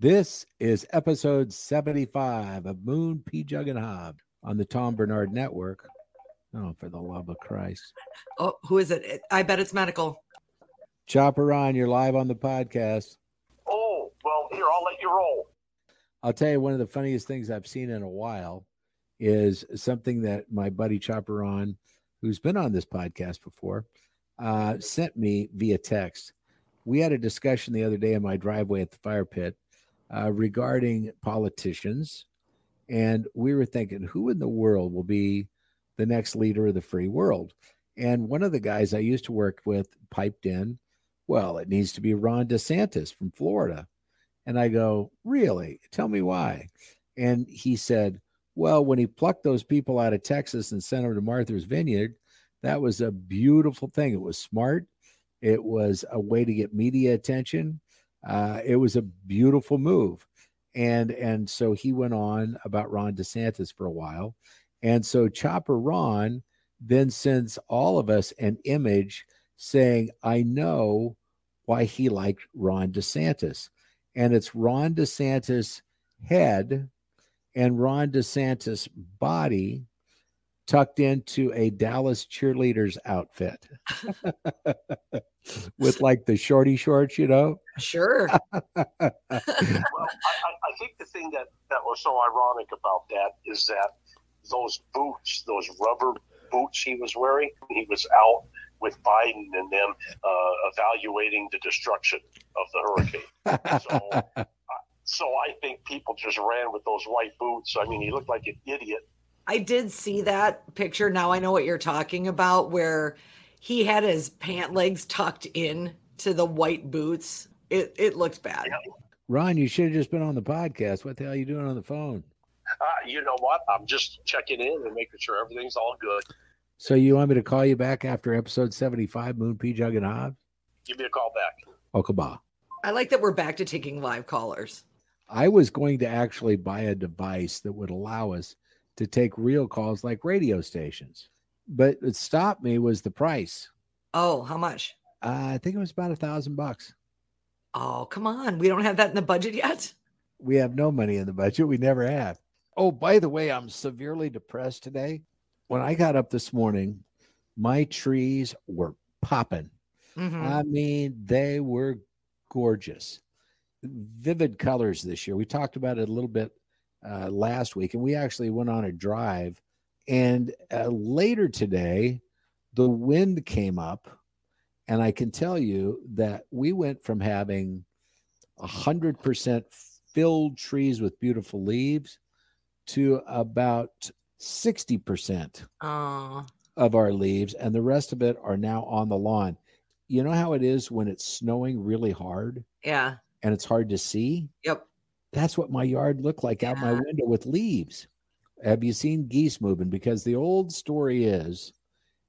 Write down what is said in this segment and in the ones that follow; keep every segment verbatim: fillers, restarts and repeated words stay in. This is episode seventy-five of Moon Pjugg and Hobbs on the Tom Bernard Network. Oh, for the love of Christ. Oh, who is it? I bet it's medical. Chopper Ron, you're live on the podcast. Oh, well, here, I'll let you roll. I'll tell you, one of the funniest things I've seen in a while is something that my buddy Chopper Ron, who's been on this podcast before, uh, sent me via text. We had a discussion the other day in my driveway at the fire pit uh, regarding politicians. And we were thinking, who in the world will be the next leader of the free world? And one of the guys I used to work with piped in, well, it needs to be Ron DeSantis from Florida. And I go, really? Tell me why. And he said, well, when he plucked those people out of Texas and sent them to Martha's Vineyard, that was a beautiful thing. It was smart. It was a way to get media attention. Uh, it was a beautiful move. And, and so he went on about Ron DeSantis for a while. And so Chopper Ron then sends all of us an image saying, I know why he liked Ron DeSantis. And it's Ron DeSantis' head and Ron DeSantis' body tucked into a Dallas cheerleader's outfit with like the shorty shorts, you know? Sure. Well, I, I think the thing that, that was so ironic about that is that those boots, those rubber boots he was wearing, he was out with Biden and them uh, evaluating the destruction of the hurricane. So, uh, so I think people just ran with those white boots. I mean, he looked like an idiot. I did see that picture. Now I know what you're talking about, where he had his pant legs tucked in to the white boots. It it looked bad. Yeah. Ron, you should have just been on the podcast. What the hell are you doing on the phone? Uh, you know what? I'm just checking in and making sure everything's all good. So you want me to call you back after episode seventy-five, Moon Pjugg and Hobbs? Give me a call back. Okaba. I like that we're back to taking live callers. I was going to actually buy a device that would allow us to take real calls like radio stations. But what stopped me was the price. Oh, how much? Uh, I think it was about a thousand bucks. Oh, come on. We don't have that in the budget yet. We have no money in the budget. We never have. Oh, by the way, I'm severely depressed today. When I got up this morning, my trees were popping. Mm-hmm. I mean, they were gorgeous. Vivid colors this year. We talked about it a little bit uh, last week, and we actually went on a drive. And uh, later today, the wind came up, and I can tell you that we went from having one hundred percent filled trees with beautiful leaves to about sixty percent oh. of our leaves, and the rest of it are now on the lawn. You know how it is when it's snowing really hard? Yeah. And it's hard to see? Yep. That's what my yard looked like yeah. out my window with leaves. Have you seen geese moving? Because the old story is,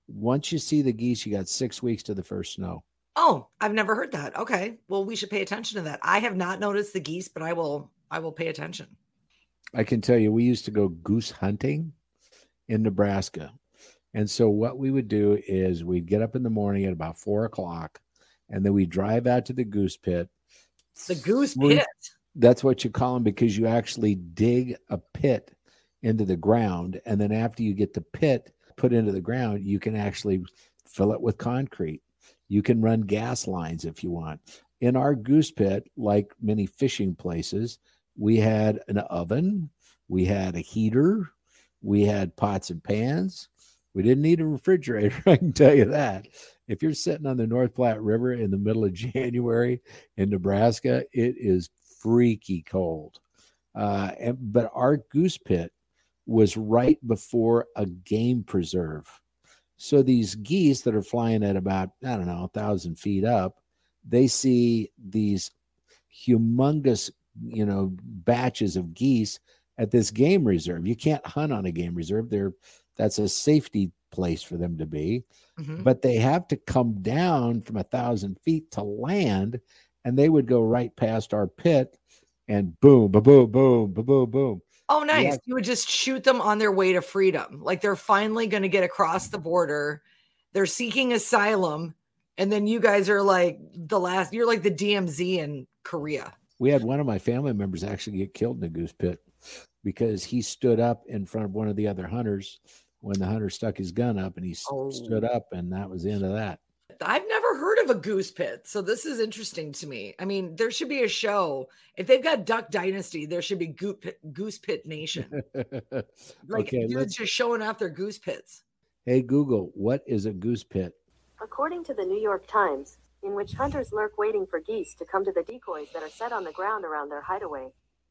once you see the geese, you got six weeks to the first snow. Oh, I've never heard that. Okay. Well, we should pay attention to that. I have not noticed the geese, but I will, I will pay attention. I can tell you, we used to go goose hunting in Nebraska. And so what we would do is we'd get up in the morning at about four o'clock and then we drive out to the goose pit. The goose pit. That's what you call them, because you actually dig a pit into the ground. And then after you get the pit put into the ground, you can actually fill it with concrete. You can run gas lines if you want. In our goose pit, like many fishing places, we had an oven, we had a heater, we had pots and pans. We didn't need a refrigerator, I can tell you that. If you're sitting on the North Platte River in the middle of January in Nebraska, it is freaky cold. Uh, and, but our goose pit was right before a game preserve. So these geese that are flying at about, I don't know, a thousand feet up, they see these humongous, you know, batches of geese at this game reserve. You can't hunt on a game reserve. They're, that's a safety place for them to be, mm-hmm. but they have to come down from a thousand feet to land, and they would go right past our pit and boom, ba boom, boom, ba boom, boom. Oh, nice. Yeah. You would just shoot them on their way to freedom. Like they're finally going to get across the border. They're seeking asylum. And then you guys are like the last, you're like the D M Z in Korea. We had one of my family members actually get killed in a goose pit because he stood up in front of one of the other hunters when the hunter stuck his gun up, and he oh. stood up, and that was the end of that. I've never heard of a goose pit, so this is interesting to me. I mean, there should be a show. If they've got Duck Dynasty, there should be Goose Pit, Goose Pit Nation. Like okay, dudes just showing off their goose pits. Hey, Google, what is a goose pit? According to the New York Times, in which hunters lurk waiting for geese to come to the decoys that are set on the ground around their hideaway.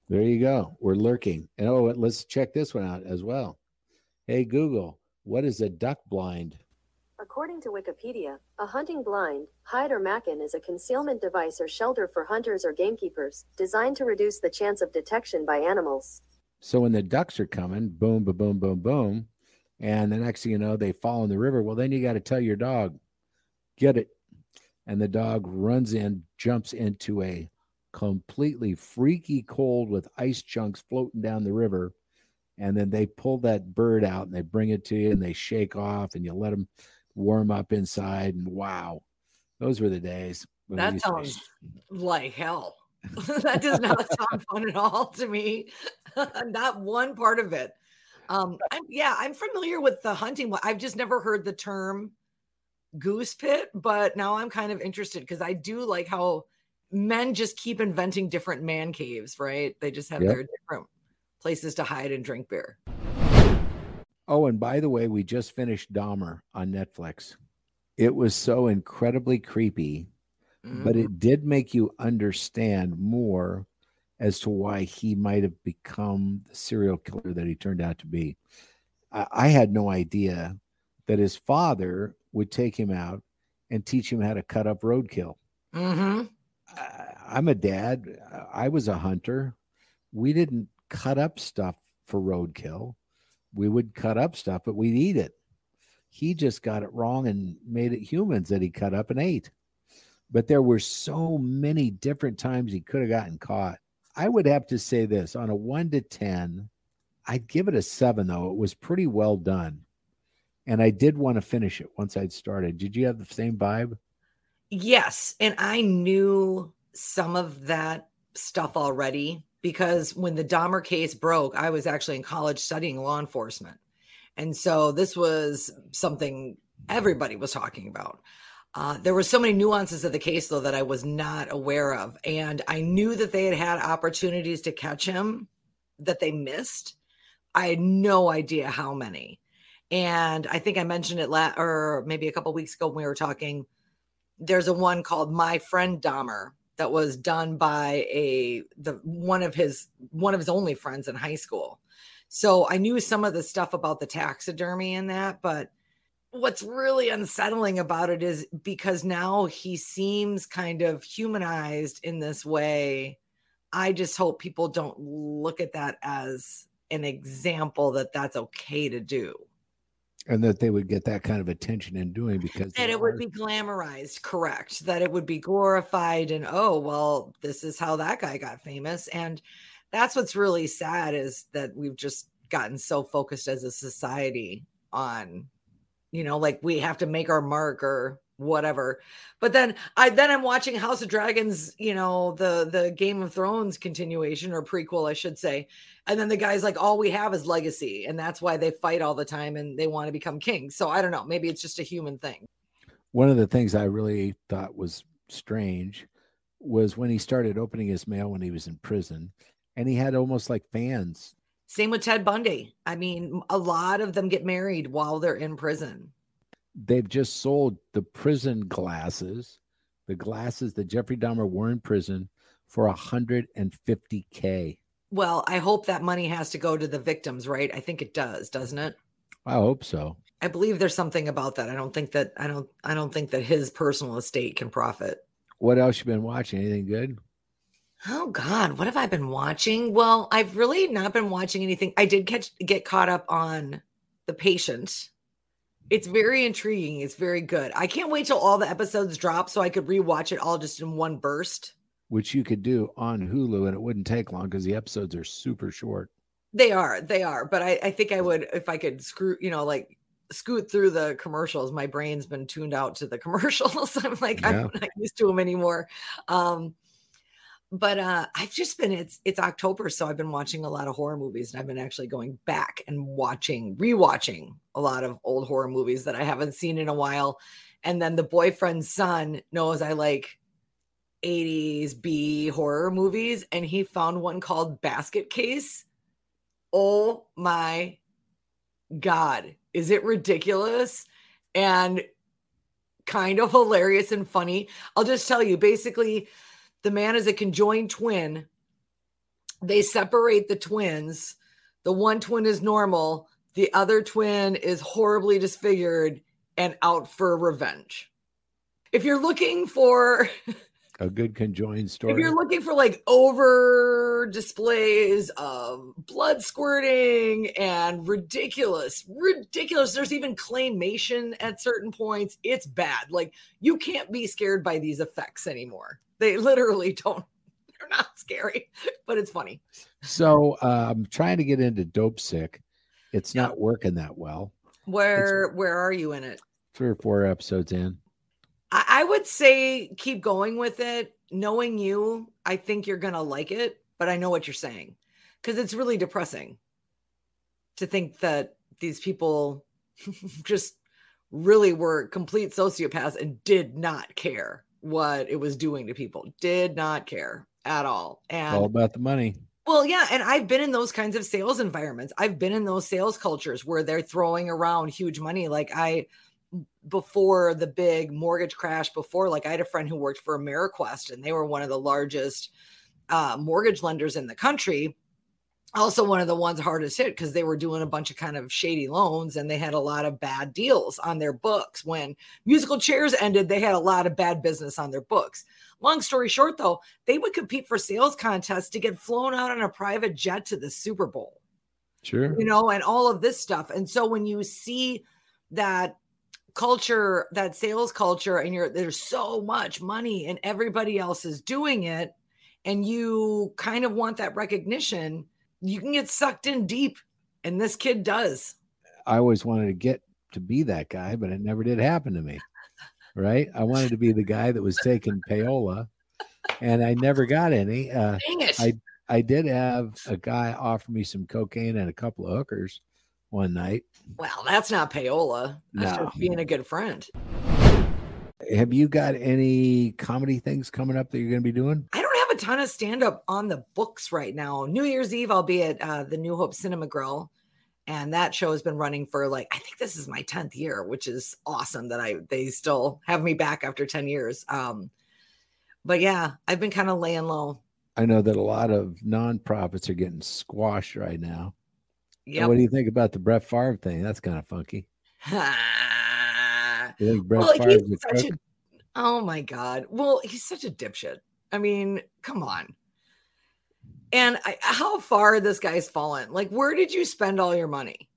There you go. We're lurking. And oh, let's check this one out as well. Hey, Google, what is a duck blind? According to Wikipedia, a hunting blind, hide or mackin, is a concealment device or shelter for hunters or gamekeepers designed to reduce the chance of detection by animals. So when the ducks are coming, boom, boom, boom, boom, boom, and the next thing you know, they fall in the river. Well, then you got to tell your dog, get it. And the dog runs in, jumps into a completely freaky cold with ice chunks floating down the river. And then they pull that bird out and they bring it to you and they shake off and you let them warm up inside. And wow, those were the days. That sounds like hell. That does not sound fun at all to me. Not one part of it. Um, I'm, yeah, I'm familiar with the hunting. I've just never heard the term goose pit, but now I'm kind of interested because I do like how men just keep inventing different man caves, right? They just have yep. their different places to hide and drink beer. Oh, and by the way, we just finished Dahmer on Netflix. It was so incredibly creepy, mm-hmm. but it did make you understand more as to why he might have become the serial killer that he turned out to be. I, I had no idea that his father would take him out and teach him how to cut up roadkill. Mm-hmm. I, I'm a dad. I was a hunter. We didn't cut up stuff for roadkill. We would cut up stuff, but we'd eat it. He just got it wrong and made it humans that he cut up and ate. But there were so many different times he could have gotten caught. I would have to say this, on a one to ten, I'd give it a seven, though. It was pretty well done. And I did want to finish it once I'd started. Did you have the same vibe? Yes. And I knew some of that stuff already because when the Dahmer case broke, I was actually in college studying law enforcement. And so this was something everybody was talking about. Uh, there were so many nuances of the case, though, that I was not aware of. And I knew that they had had opportunities to catch him that they missed. I had no idea how many. And I think I mentioned it last, or maybe a couple of weeks ago when we were talking, there's a one called My Friend Dahmer that was done by a, the one of his, one of his only friends in high school. So I knew some of the stuff about the taxidermy and that, but what's really unsettling about it is because now he seems kind of humanized in this way. I just hope people don't look at that as an example that that's okay to do. And that they would get that kind of attention in doing because that it would be glamorized, correct? That it would be glorified and, oh, well, this is how that guy got famous. And that's what's really sad is that we've just gotten so focused as a society on, you know, like we have to make our mark or whatever. But then I then I'm watching House of Dragons, you know, the the Game of Thrones continuation or prequel, I should say. And then the guy's like, all we have is legacy. And that's why they fight all the time and they want to become kings. So I don't know, maybe it's just a human thing. One of the things I really thought was strange was when he started opening his mail when he was in prison and he had almost like fans. Same with Ted Bundy. I mean, a lot of them get married while they're in prison. They've just sold the prison glasses, the glasses that Jeffrey Dahmer wore in prison for one hundred fifty thousand dollars. Well, I hope that money has to go to the victims, right? I think it does, doesn't it? I hope so. I believe there's something about that. I don't think that I don't I don't think that his personal estate can profit. What else you been watching? Anything good? Oh, God, what have I been watching? Well, I've really not been watching anything. I did catch get caught up on The Patient. It's very intriguing. It's very good. I can't wait till all the episodes drop so I could rewatch it all just in one burst. Which you could do on Hulu, and it wouldn't take long because the episodes are super short. They are. They are. But I, I think I would, if I could screw, you know, like scoot through the commercials. My brain's been tuned out to the commercials. I'm like, yeah. I'm not used to them anymore. Um But uh, I've just been, it's it's October, so I've been watching a lot of horror movies, and I've been actually going back and watching, rewatching a lot of old horror movies that I haven't seen in a while. And then the boyfriend's son knows I like eighties B horror movies, and he found one called Basket Case. Oh my God, is it ridiculous and kind of hilarious and funny? I'll just tell you, basically, the man is a conjoined twin. They separate the twins. The one twin is normal. The other twin is horribly disfigured and out for revenge. If you're looking for a good conjoined story, if you're looking for like over displays of blood squirting and ridiculous, ridiculous. There's even claymation at certain points. It's bad. Like, you can't be scared by these effects anymore. They literally don't, they're not scary, but it's funny. So I'm um, trying to get into Dopesick. It's yeah. not working that well. Where, it's, where are you in it? Three or four episodes in. I, I would say keep going with it. Knowing you, I think you're going to like it, but I know what you're saying, because it's really depressing to think that these people just really were complete sociopaths and did not care what it was doing to people. Did not care at all. And all about the money. Well, yeah. And I've been in those kinds of sales environments. I've been in those sales cultures where they're throwing around huge money. Like I, before the big mortgage crash before, like I had a friend who worked for AmeriQuest, and they were one of the largest uh, mortgage lenders in the country. Also one of the ones hardest hit, because they were doing a bunch of kind of shady loans, and they had a lot of bad deals on their books. When musical chairs ended, they had a lot of bad business on their books. Long story short, though, they would compete for sales contests to get flown out on a private jet to the Super Bowl. Sure. You know, and all of this stuff. And so when you see that culture, that sales culture, and you're, there's so much money and everybody else is doing it, and you kind of want that recognition, you can get sucked in deep, and this kid does. I always wanted to get to be that guy, but it never did happen to me, right? I wanted to be the guy that was taking payola, and I never got any. Uh, Dang it. I, I did have a guy offer me some cocaine and a couple of hookers one night. Well, that's not payola. That's no. just being a good friend. Have you got any comedy things coming up that you're going to be doing? I don't ton of stand-up on the books right now. New Year's Eve, I'll be at uh, the New Hope Cinema Grill, and that show has been running for like, I think this is my tenth year, which is awesome that I they still have me back after ten years. Um, but yeah, I've been kind of laying low. I know that a lot of nonprofits are getting squashed right now. Yeah. What do you think about the Brett Favre thing? That's kind of funky. You think Brett well, Favre's he's a such a, oh my God. Well, he's such a dipshit. I mean, come on. And I, how far this guy's fallen. Like, where did you spend all your money?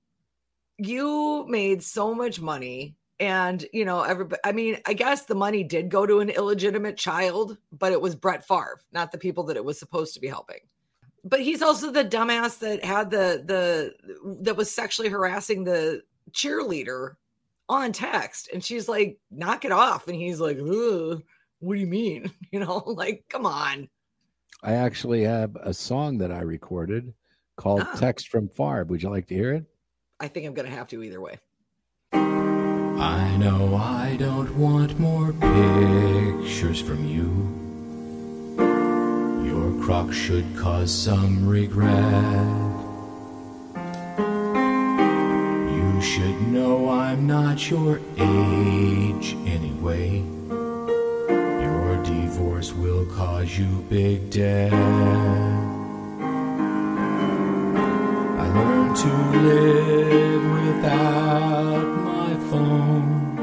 You made so much money. And, you know, everybody, I mean, I guess the money did go to an illegitimate child, but it was Brett Favre, not the people that it was supposed to be helping. But he's also the dumbass that had the, the, that was sexually harassing the cheerleader on text. And she's like, knock it off. And he's like, ugh. What do you mean? You know, like, come on. I actually have a song that I recorded called ah. Text from Favre. Would you like to hear it? I think I'm going to have to either way. I know I don't want more pictures from you. Your crock should cause some regret. You should know I'm not your age anyway. Divorce will cause you big debt. I learned to live without my phone,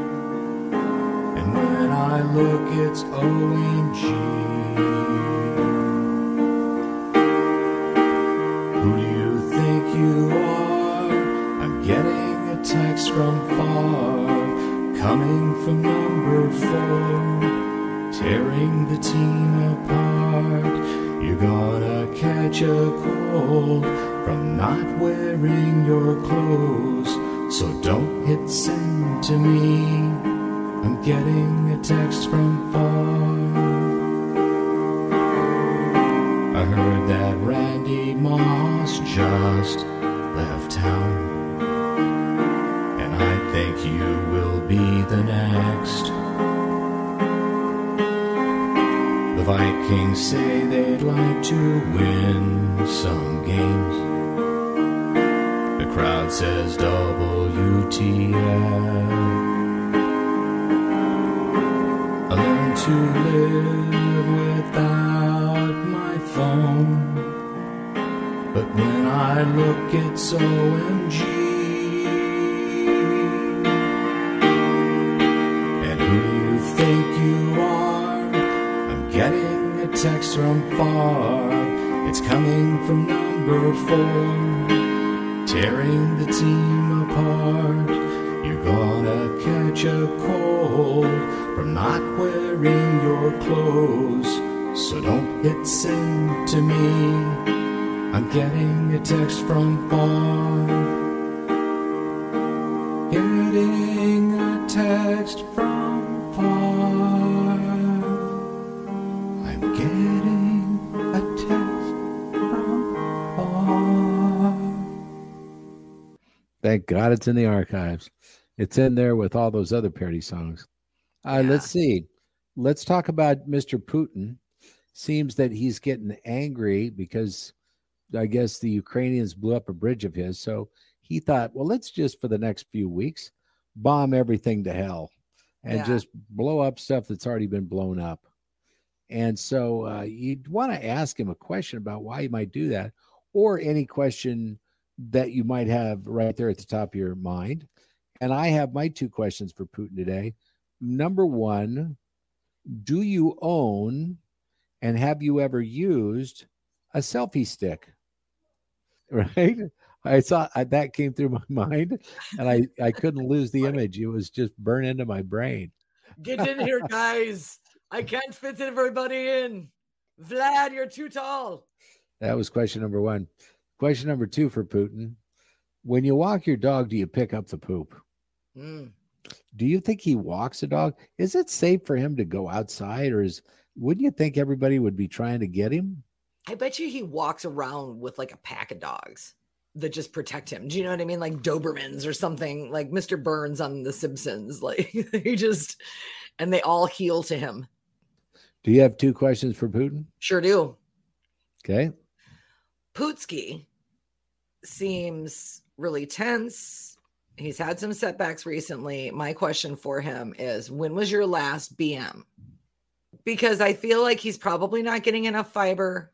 and when I look, it's O M G. Who do you think you are? I'm getting a text from far, coming from number four. Tearing the team apart. You're gonna catch a cold from not wearing your clothes. So don't hit send to me. I'm getting a text from far. just left town, and I think you will be the next. The Vikings say they'd like to win some games. The crowd says W T F. I learned to live without my phone, but when I look at O M G, and who you think you are, I'm getting a text from far, it's coming from number four, tearing the team apart. You're gonna catch a cold from not wearing your clothes, so don't hit send to me. I'm getting a text from far, getting a text from far, I'm getting a text from far. Thank God it's in the archives. It's in there with all those other parody songs. Uh, yeah. Let's see. Let's talk about Mister Putin. Seems that he's getting angry because I guess the Ukrainians blew up a bridge of his. So he thought, well, let's just for the next few weeks bomb everything to hell and yeah. just blow up stuff that's already been blown up. And so uh, you'd want to ask him a question about why he might do that, or any question that you might have right there at the top of your mind. And I have my two questions for Putin today. Number one, do you own and have you ever used a selfie stick? Right? I saw I, that came through my mind, and I, I couldn't lose the image. It was just burned into my brain. Get in here, guys. I can't fit everybody in. Vlad, you're too tall. That was question number one. Question number two for Putin. When you walk your dog, do you pick up the poop? Mm. Do you think he walks a dog? Is it safe for him to go outside, or is wouldn't you think everybody would be trying to get him? I bet you he walks around with like a pack of dogs that just protect him. Do you know what I mean? Like Dobermans or something, like Mister Burns on The Simpsons. Like he just, and they all heel to him. Do you have two questions for Putin? Sure do. Okay. Putski seems really tense. He's had some setbacks recently. My question for him is, when was your last B M? Because I feel like he's probably not getting enough fiber,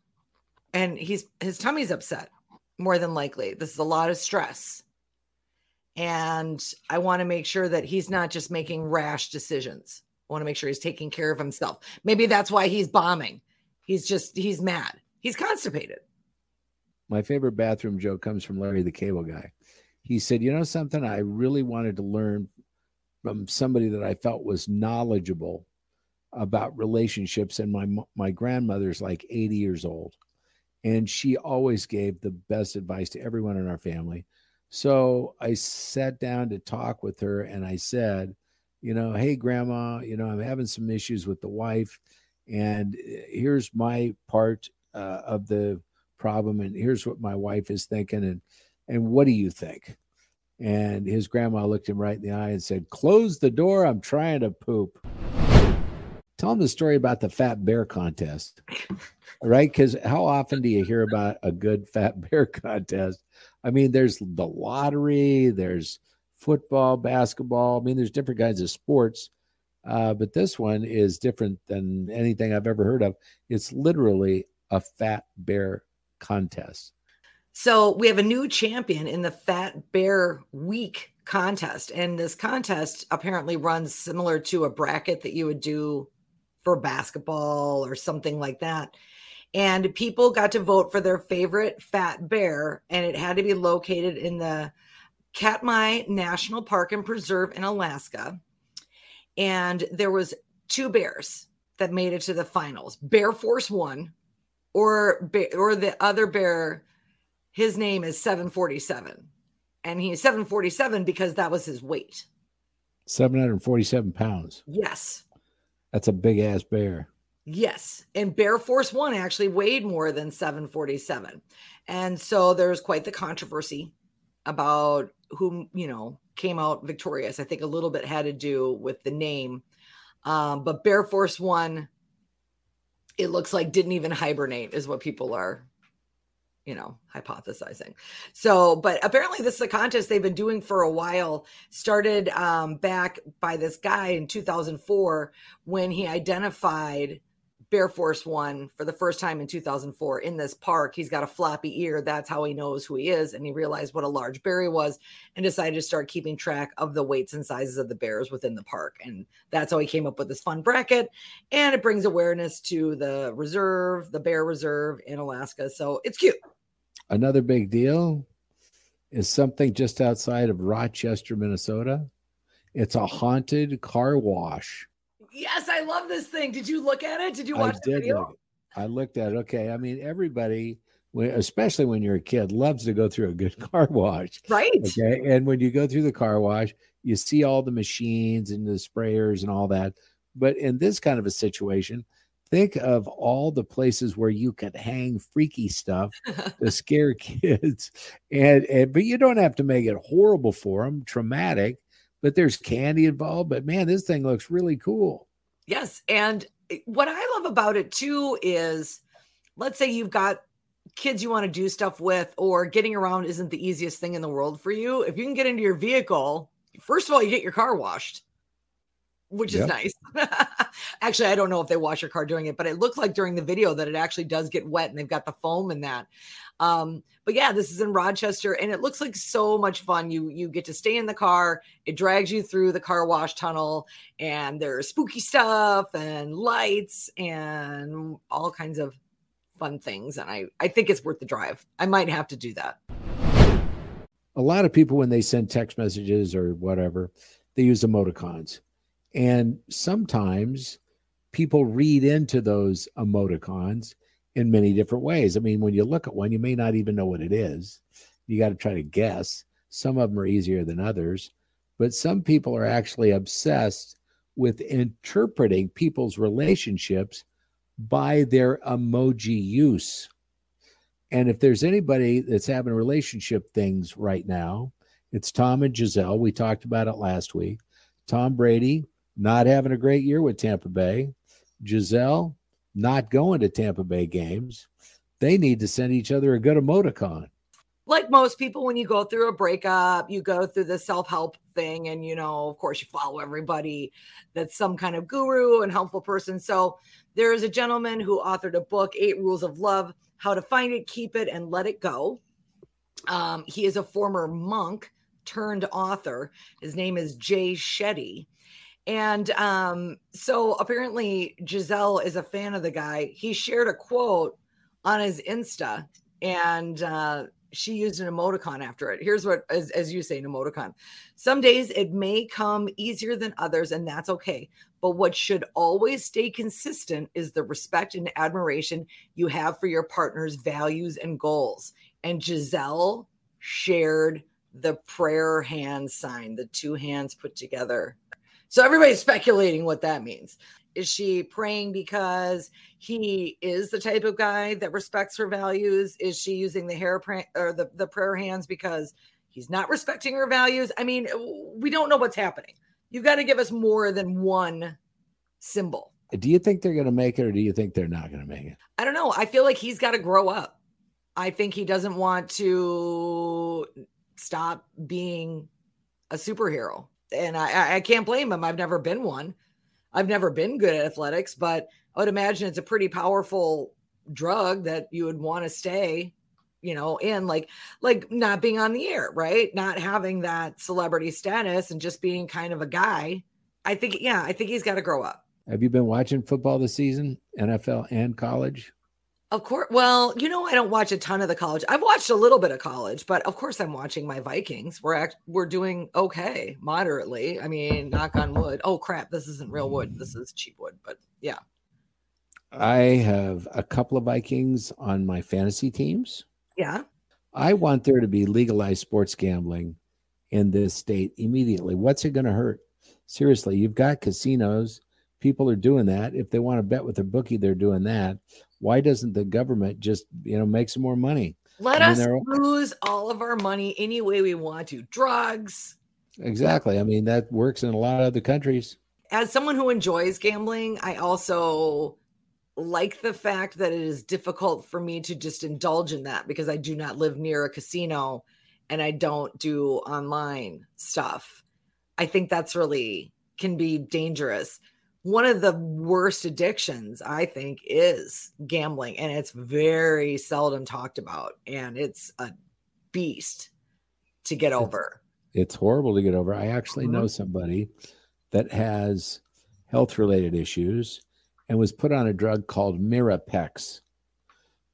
and he's his tummy's upset more than likely. This is a lot of stress. And I want to make sure that he's not just making rash decisions. I want to make sure he's taking care of himself. Maybe that's why he's bombing. He's just, he's mad. He's constipated. My favorite bathroom joke comes from Larry the Cable Guy. He said, you know something, I really wanted to learn from somebody that I felt was knowledgeable about relationships. And my my grandmother's like eighty years old, and she always gave the best advice to everyone in our family. So I sat down to talk with her, and I said, you know, hey, Grandma, you know, I'm having some issues with the wife, and here's my part uh, of the problem, and here's what my wife is thinking. And And what do you think? And his grandma looked him right in the eye and said, close the door. I'm trying to poop. Tell him the story about the fat bear contest, right? Because how often do you hear about a good fat bear contest? I mean, there's the lottery, there's football, basketball. I mean, there's different kinds of sports. Uh, but this one is different than anything I've ever heard of. It's literally a fat bear contest. So we have a new champion in the Fat Bear Week contest. And this contest apparently runs similar to a bracket that you would do for basketball or something like that. And people got to vote for their favorite fat bear, and it had to be located in the Katmai National Park and Preserve in Alaska. And there was two bears that made it to the finals, Bear Force One or, or the other bear. His name is seven forty-seven, and he's seven forty-seven because that was his weight. seven forty-seven pounds. Yes. That's a big ass bear. Yes. And Bear Force One actually weighed more than seven forty-seven. And so there's quite the controversy about whom, you know, came out victorious. I think a little bit had to do with the name. Um, but Bear Force One, it looks like didn't even hibernate is what people are, you know, hypothesizing. So, but apparently this is a contest they've been doing for a while, started um, back by this guy in two thousand four when he identified Bear Force One for the first time in two thousand four in this park. He's got a floppy ear. That's how he knows who he is. And he realized what a large bear he was and decided to start keeping track of the weights and sizes of the bears within the park. And that's how he came up with this fun bracket. And it brings awareness to the reserve, the bear reserve in Alaska. So it's cute. Another big deal is something just outside of Rochester, Minnesota. It's a haunted car wash. Yes, I love this thing. Did you look at it? Did you watch I the did video? Look. I looked at it. Okay. I mean, everybody, especially when you're a kid, loves to go through a good car wash. Right. Okay. And when you go through the car wash, you see all the machines and the sprayers and all that. But in this kind of a situation, think of all the places where you could hang freaky stuff to scare kids. And, and but you don't have to make it horrible for them, traumatic. But there's candy involved. But man, this thing looks really cool. Yes. And what I love about it too is, let's say you've got kids you want to do stuff with, or getting around isn't the easiest thing in the world for you. If you can get into your vehicle, first of all, you get your car washed, which yep. is nice. Actually, I don't know if they wash your car during it, but it looked like during the video that it actually does get wet and they've got the foam in that. Um, but yeah, this is in Rochester and it looks like so much fun. You, you get to stay in the car. It drags you through the car wash tunnel and there's spooky stuff and lights and all kinds of fun things. And I, I think it's worth the drive. I might have to do that. A lot of people, when they send text messages or whatever, they use emoticons. And sometimes people read into those emoticons in many different ways. I mean, when you look at one, you may not even know what it is. You got to try to guess. Some of them are easier than others, but some people are actually obsessed with interpreting people's relationships by their emoji use. And if there's anybody that's having relationship things right now, it's Tom and Giselle. We talked about it last week. Tom Brady not having a great year with Tampa Bay. Giselle not going to Tampa Bay games. They need to send each other a good emoticon. Like most people, when you go through a breakup, you go through the self-help thing. And, you know, of course, you follow everybody that's some kind of guru and helpful person. So there is a gentleman who authored a book, Eight Rules of Love, How to Find It, Keep It, and Let It Go. Um, he is a former monk turned author. His name is Jay Shetty. And um, so apparently Giselle is a fan of the guy. He shared a quote on his Insta and uh, she used an emoticon after it. Here's what, as, as you say, an emoticon. Some days it may come easier than others and that's okay. But what should always stay consistent is the respect and admiration you have for your partner's values and goals. And Giselle shared the prayer hand sign, the two hands put together. So everybody's speculating what that means. Is she praying because he is the type of guy that respects her values? Is she using the hair pray- or the, the prayer hands because he's not respecting her values? I mean, we don't know what's happening. You got to give us more than one symbol. Do you think they're going to make it or do you think they're not going to make it? I don't know. I feel like he's got to grow up. I think he doesn't want to stop being a superhero. And I, I can't blame him. I've never been one. I've never been good at athletics, but I would imagine it's a pretty powerful drug that you would want to stay, you know, in like, like not being on the air, right? Not having that celebrity status and just being kind of a guy. I think, yeah, I think he's got to grow up. Have you been watching football this season, N F L and college? Of course. Well, you know, I don't watch a ton of the college. I've watched a little bit of college, but of course I'm watching my Vikings. We're act- we're doing okay, moderately. I mean, knock on wood. Oh, crap. This isn't real wood. This is cheap wood, but yeah. I have a couple of Vikings on my fantasy teams. Yeah. I want there to be legalized sports gambling in this state immediately. What's it going to hurt? Seriously, you've got casinos. people are doing that. If they want to bet with a bookie, they're doing that. Why doesn't the government just, you know, make some more money? Let I mean, us lose all of our money any way we want to. Drugs. Exactly. I mean, that works in a lot of other countries. As someone who enjoys gambling, I also like the fact that it is difficult for me to just indulge in that because I do not live near a casino and I don't do online stuff. I think that's really can be dangerous. One of the worst addictions, I think, is gambling, and it's very seldom talked about, and it's a beast to get over. It's, it's horrible to get over. I actually know somebody that has health-related issues and was put on a drug called Mirapex.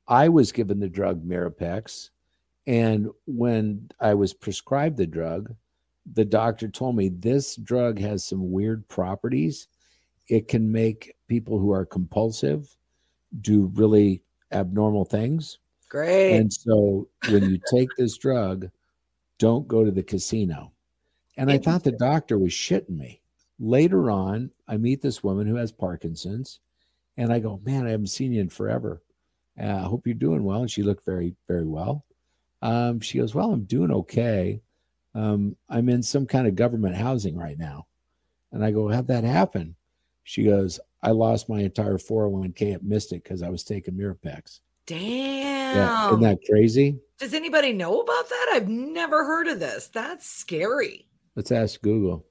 I was given the drug Mirapex, and when I was prescribed the drug, the doctor told me this drug has some weird properties. It can make people who are compulsive do really abnormal things. Great. And so when you take this drug, don't go to the casino. And I thought the doctor was shitting me. Later on, I meet this woman who has Parkinson's, and I go, man, I haven't seen you in forever. I uh, hope you're doing well. And she looked very, very well. Um, she goes, well, I'm doing okay. Um, I'm in some kind of government housing right now. And I go, how'd that happen? She goes, I lost my entire four oh one k at Mystic because I was taking Mirapex. Damn. Yeah. Isn't that crazy? Does anybody know about that? I've never heard of this. That's scary. Let's ask Google.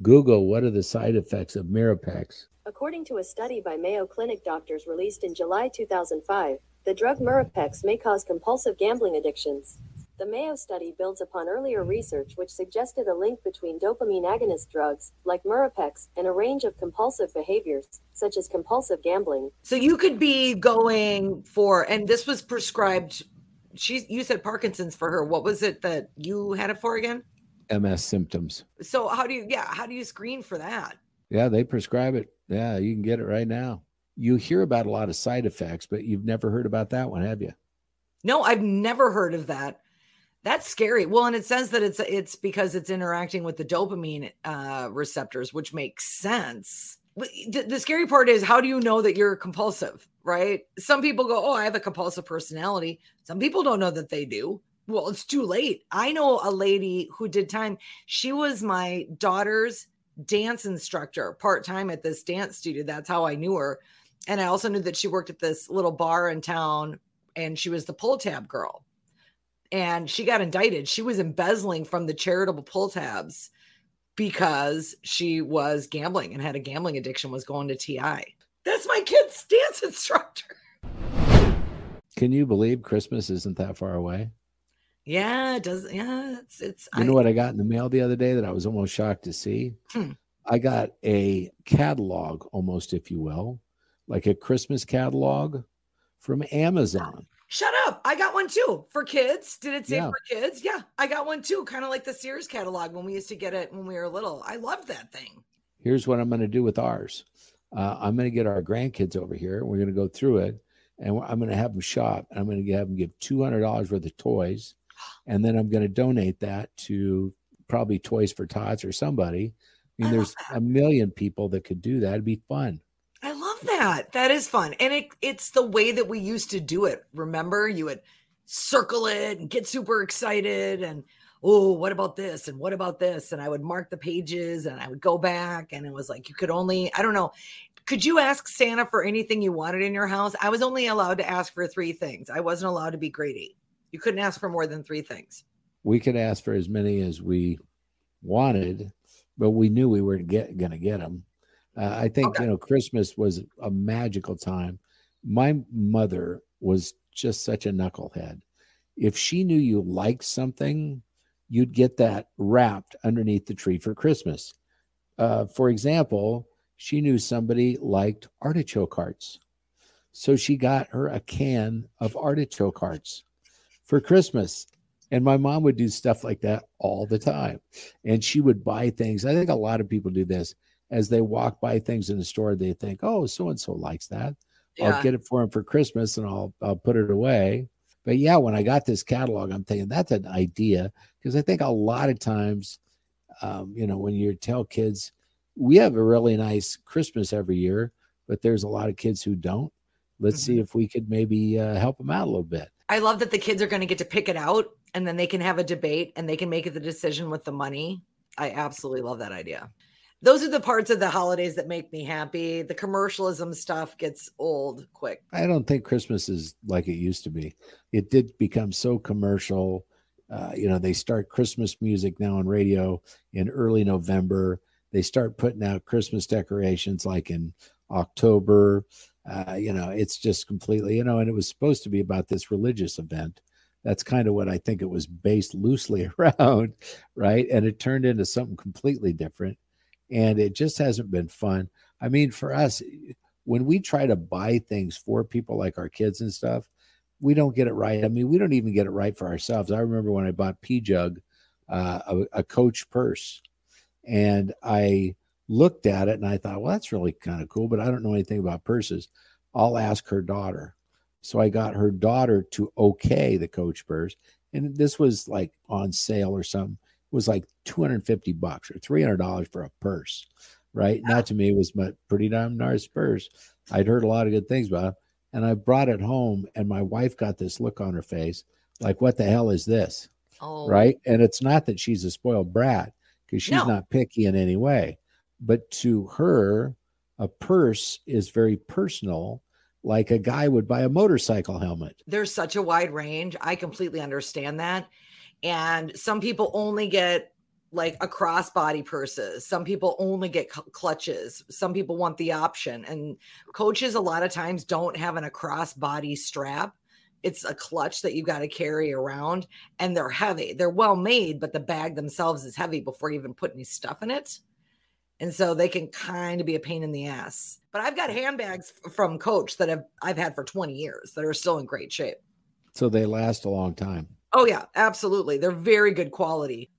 Google, what are the side effects of Mirapex? According to a study by Mayo Clinic doctors released in July two thousand five, the drug Mirapex may cause compulsive gambling addictions. The Mayo study builds upon earlier research which suggested a link between dopamine agonist drugs, like Mirapex, and a range of compulsive behaviors, such as compulsive gambling. So you could be going for, and this was prescribed, she, you said Parkinson's for her. What was it that you had it for again? M S symptoms. So how do you, yeah, how do you screen for that? Yeah, they prescribe it. Yeah, you can get it right now. You hear about a lot of side effects, but you've never heard about that one, have you? No, I've never heard of that. That's scary. Well, and it says that it's it's because it's interacting with the dopamine uh, receptors, which makes sense. The, the scary part is, how do you know that you're compulsive, right? Some people go, oh, I have a compulsive personality. Some people don't know that they do. Well, it's too late. I know a lady who did time. She was my daughter's dance instructor part-time at this dance studio. That's how I knew her. And I also knew that she worked at this little bar in town, and she was the pull tab girl. And she got indicted. She was embezzling from the charitable pull tabs because she was gambling and had a gambling addiction, was going to T I. That's my kid's dance instructor. Can you believe Christmas isn't that far away? Yeah, it does. Yeah, it's. it's you I, know what I got in the mail the other day that I was almost shocked to see? Hmm. I got a catalog, almost, if you will, like a Christmas catalog from Amazon. Shut up. I got one too for kids. Did it say yeah. for kids? Yeah, I got one too. Kind of like the Sears catalog when we used to get it when we were little. I love that thing. Here's what I'm going to do with ours. Uh, I'm going to get our grandkids over here. We're going to go through it, and I'm going to have them shop. And I'm going to have them give two hundred dollars worth of toys. And then I'm going to donate that to probably Toys for Tots or somebody. I mean, I there's a million people that could do that. It'd be fun. I love that. That is fun. And it it's the way that we used to do it. Remember, you would circle it and get super excited and, oh, what about this? And what about this? And I would mark the pages and I would go back, and it was like, you could only, I don't know. Could you ask Santa for anything you wanted in your house? I was only allowed to ask for three things. I wasn't allowed to be greedy. You couldn't ask for more than three things. We could ask for as many as we wanted, but we knew we weren't get, gonna get them. Uh, I think, okay. you know, Christmas was a magical time. My mother was just such a knucklehead. If she knew you liked something, you'd get that wrapped underneath the tree for Christmas. Uh, for example, she knew somebody liked artichoke hearts. So she got her a can of artichoke hearts for Christmas. And my mom would do stuff like that all the time. And she would buy things. I think a lot of people do this. As they walk by things in the store, they think, oh, so-and-so likes that. Yeah. I'll get it for him for Christmas, and I'll I'll put it away. But yeah, when I got this catalog, I'm thinking that's an idea, because I think a lot of times, um, you know, when you tell kids we have a really nice Christmas every year, but there's a lot of kids who don't. Let's mm-hmm. see if we could maybe uh, help them out a little bit. I love that the kids are going to get to pick it out, and then they can have a debate and they can make the decision with the money. I absolutely love that idea. Those are the parts of the holidays that make me happy. The commercialism stuff gets old quick. I don't think Christmas is like it used to be. It did become so commercial. Uh, you know, they start Christmas music now on radio in early November. They start putting out Christmas decorations like in October. Uh, you know, it's just completely, you know, and it was supposed to be about this religious event. That's kind of what I think it was based loosely around, right? And it turned into something completely different. And it just hasn't been fun. I mean, for us, when we try to buy things for people like our kids and stuff, we don't get it right. I mean, we don't even get it right for ourselves. I remember when I bought Pjugg, uh, a, a Coach purse, and I looked at it and I thought, well, that's really kind of cool, but I don't know anything about purses. I'll ask her daughter. So I got her daughter to okay the Coach purse. And this was like on sale or something. It was like two hundred fifty bucks or three hundred dollars for a purse, right? Yeah. That to me was my pretty damn nice purse. I'd heard a lot of good things about it. And I brought it home and my wife got this look on her face, like, what the hell is this? Oh. Right. And it's not that she's a spoiled brat, because she's no. not picky in any way. But to her, a purse is very personal, like a guy would buy a motorcycle helmet. There's such a wide range. I completely understand that. And some people only get like a crossbody purses. Some people only get cl- clutches. Some people want the option. And Coaches a lot of times don't have an, a crossbody strap. It's a clutch that you got to carry around, and they're heavy. They're well made, but the bag themselves is heavy before you even put any stuff in it. And so they can kind of be a pain in the ass. But I've got handbags f- from Coach that I've, I've had for twenty years that are still in great shape. So they last a long time. Oh, yeah, absolutely. They're very good quality.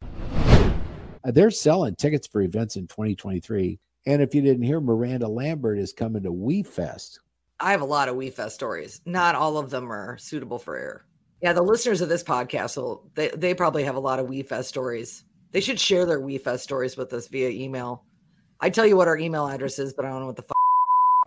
They're selling tickets for events in twenty twenty-three. And if you didn't hear, Miranda Lambert is coming to WeFest. I have a lot of WeFest stories. Not all of them are suitable for air. Yeah, the listeners of this podcast, will, they, they probably have a lot of WeFest stories. They should share their WeFest stories with us via email. I tell you what our email address is, but I don't know what the f-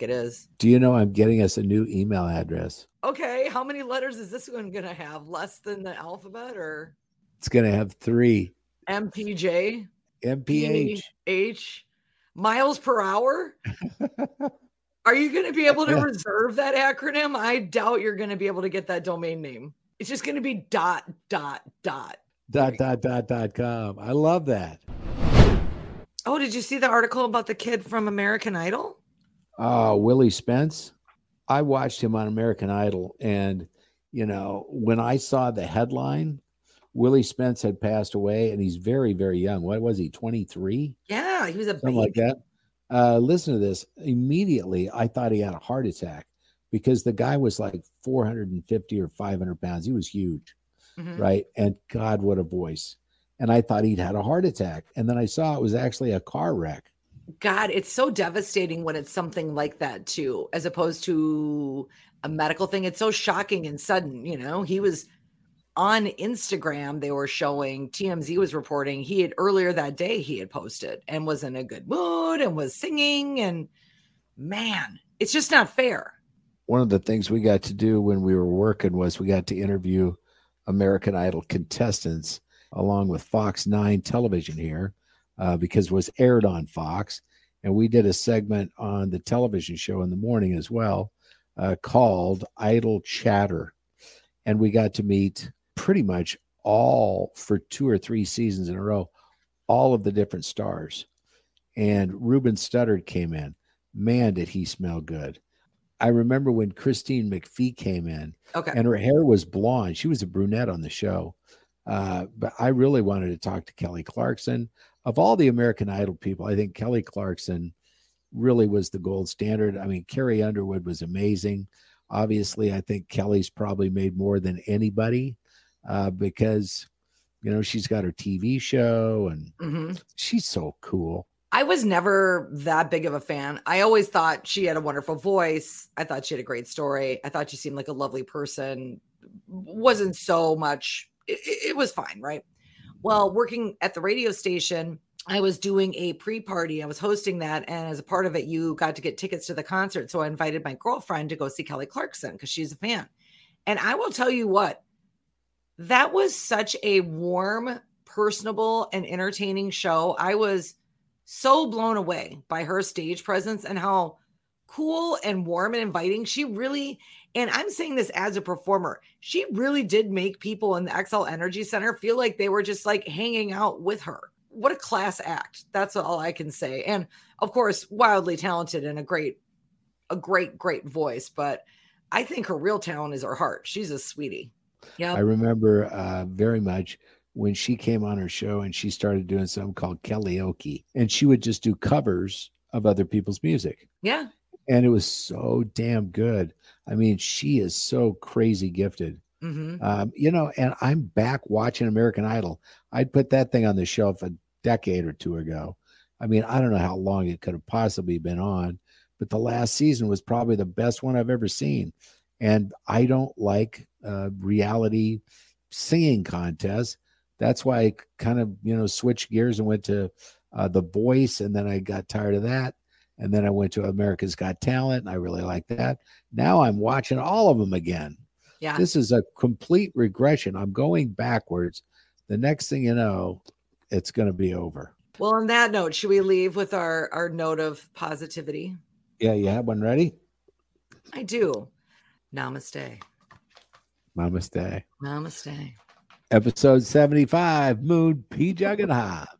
it is. Do you know I'm getting us a new email address? Okay, how many letters is this one going to have? Less than the alphabet, or? It's going to have three. M P J. M P H. H. Miles per hour? Are you going to be able to reserve that acronym? I doubt you're going to be able to get that domain name. It's just going to be dot, dot, dot. Dot, dot, dot, dot com. I love that. Oh, did you see the article about the kid from American Idol? Uh, Willie Spence. I watched him on American Idol. And, you know, when I saw the headline, Willie Spence had passed away, and he's very, very young. What was he, twenty-three? Yeah, he was a Something baby. Like that. Uh, listen to this. Immediately, I thought he had a heart attack, because the guy was like four hundred fifty or five hundred pounds. He was huge, mm-hmm. right? And God, what a voice. And I thought he'd had a heart attack. And then I saw it was actually a car wreck. God, it's so devastating when it's something like that too, as opposed to a medical thing. It's so shocking and sudden, you know. He was on Instagram, they were showing, T M Z was reporting, he had earlier that day he had posted and was in a good mood and was singing, and man, it's just not fair. One of the things we got to do when we were working was we got to interview American Idol contestants along with Fox nine television here. Uh, because it was aired on Fox, and we did a segment on the television show in the morning as well, uh, called Idol Chatter. And we got to meet pretty much all, for two or three seasons in a row, all of the different stars. And Ruben Studdard came in. Man, did he smell good. I remember when Christine McPhee came in, okay, and her hair was blonde. She was a brunette on the show. Uh, but I really wanted to talk to Kelly Clarkson. Of all the American Idol people, I think Kelly Clarkson really was the gold standard. I mean, Carrie Underwood was amazing. Obviously, I think Kelly's probably made more than anybody uh, because, you know, she's got her T V show and mm-hmm. she's so cool. I was never that big of a fan. I always thought she had a wonderful voice. I thought she had a great story. I thought she seemed like a lovely person. Wasn't so much. It, it was fine, right? Well, working at the radio station, I was doing a pre-party. I was hosting that. And as a part of it, you got to get tickets to the concert. So I invited my girlfriend to go see Kelly Clarkson because she's a fan. And I will tell you what, that was such a warm, personable, and entertaining show. I was so blown away by her stage presence and how cool and warm and inviting she really, and I'm saying this as a performer, she really did make people in the X L Energy Center feel like they were just like hanging out with her. What a class act. That's all I can say. And of course, wildly talented and a great, a great, great voice. But I think her real talent is her heart. She's a sweetie. Yeah. I remember uh, very much when she came on her show and she started doing something called karaoke, and she would just do covers of other people's music. Yeah. And it was so damn good. I mean, she is so crazy gifted. Mm-hmm. Um, you know, and I'm back watching American Idol. I'd put that thing on the shelf a decade or two ago. I mean, I don't know how long it could have possibly been on, but the last season was probably the best one I've ever seen. And I don't like uh, reality singing contests. That's why I kind of, you know, switched gears and went to uh, The Voice. And then I got tired of that. And then I went to America's Got Talent. And I really like that. Now I'm watching all of them again. Yeah. This is a complete regression. I'm going backwards. The next thing you know, it's going to be over. Well, on that note, should we leave with our, our note of positivity? Yeah. You have one ready? I do. Namaste. Namaste. Namaste. Episode seventy-five, Moon Pjugg and Hobbs.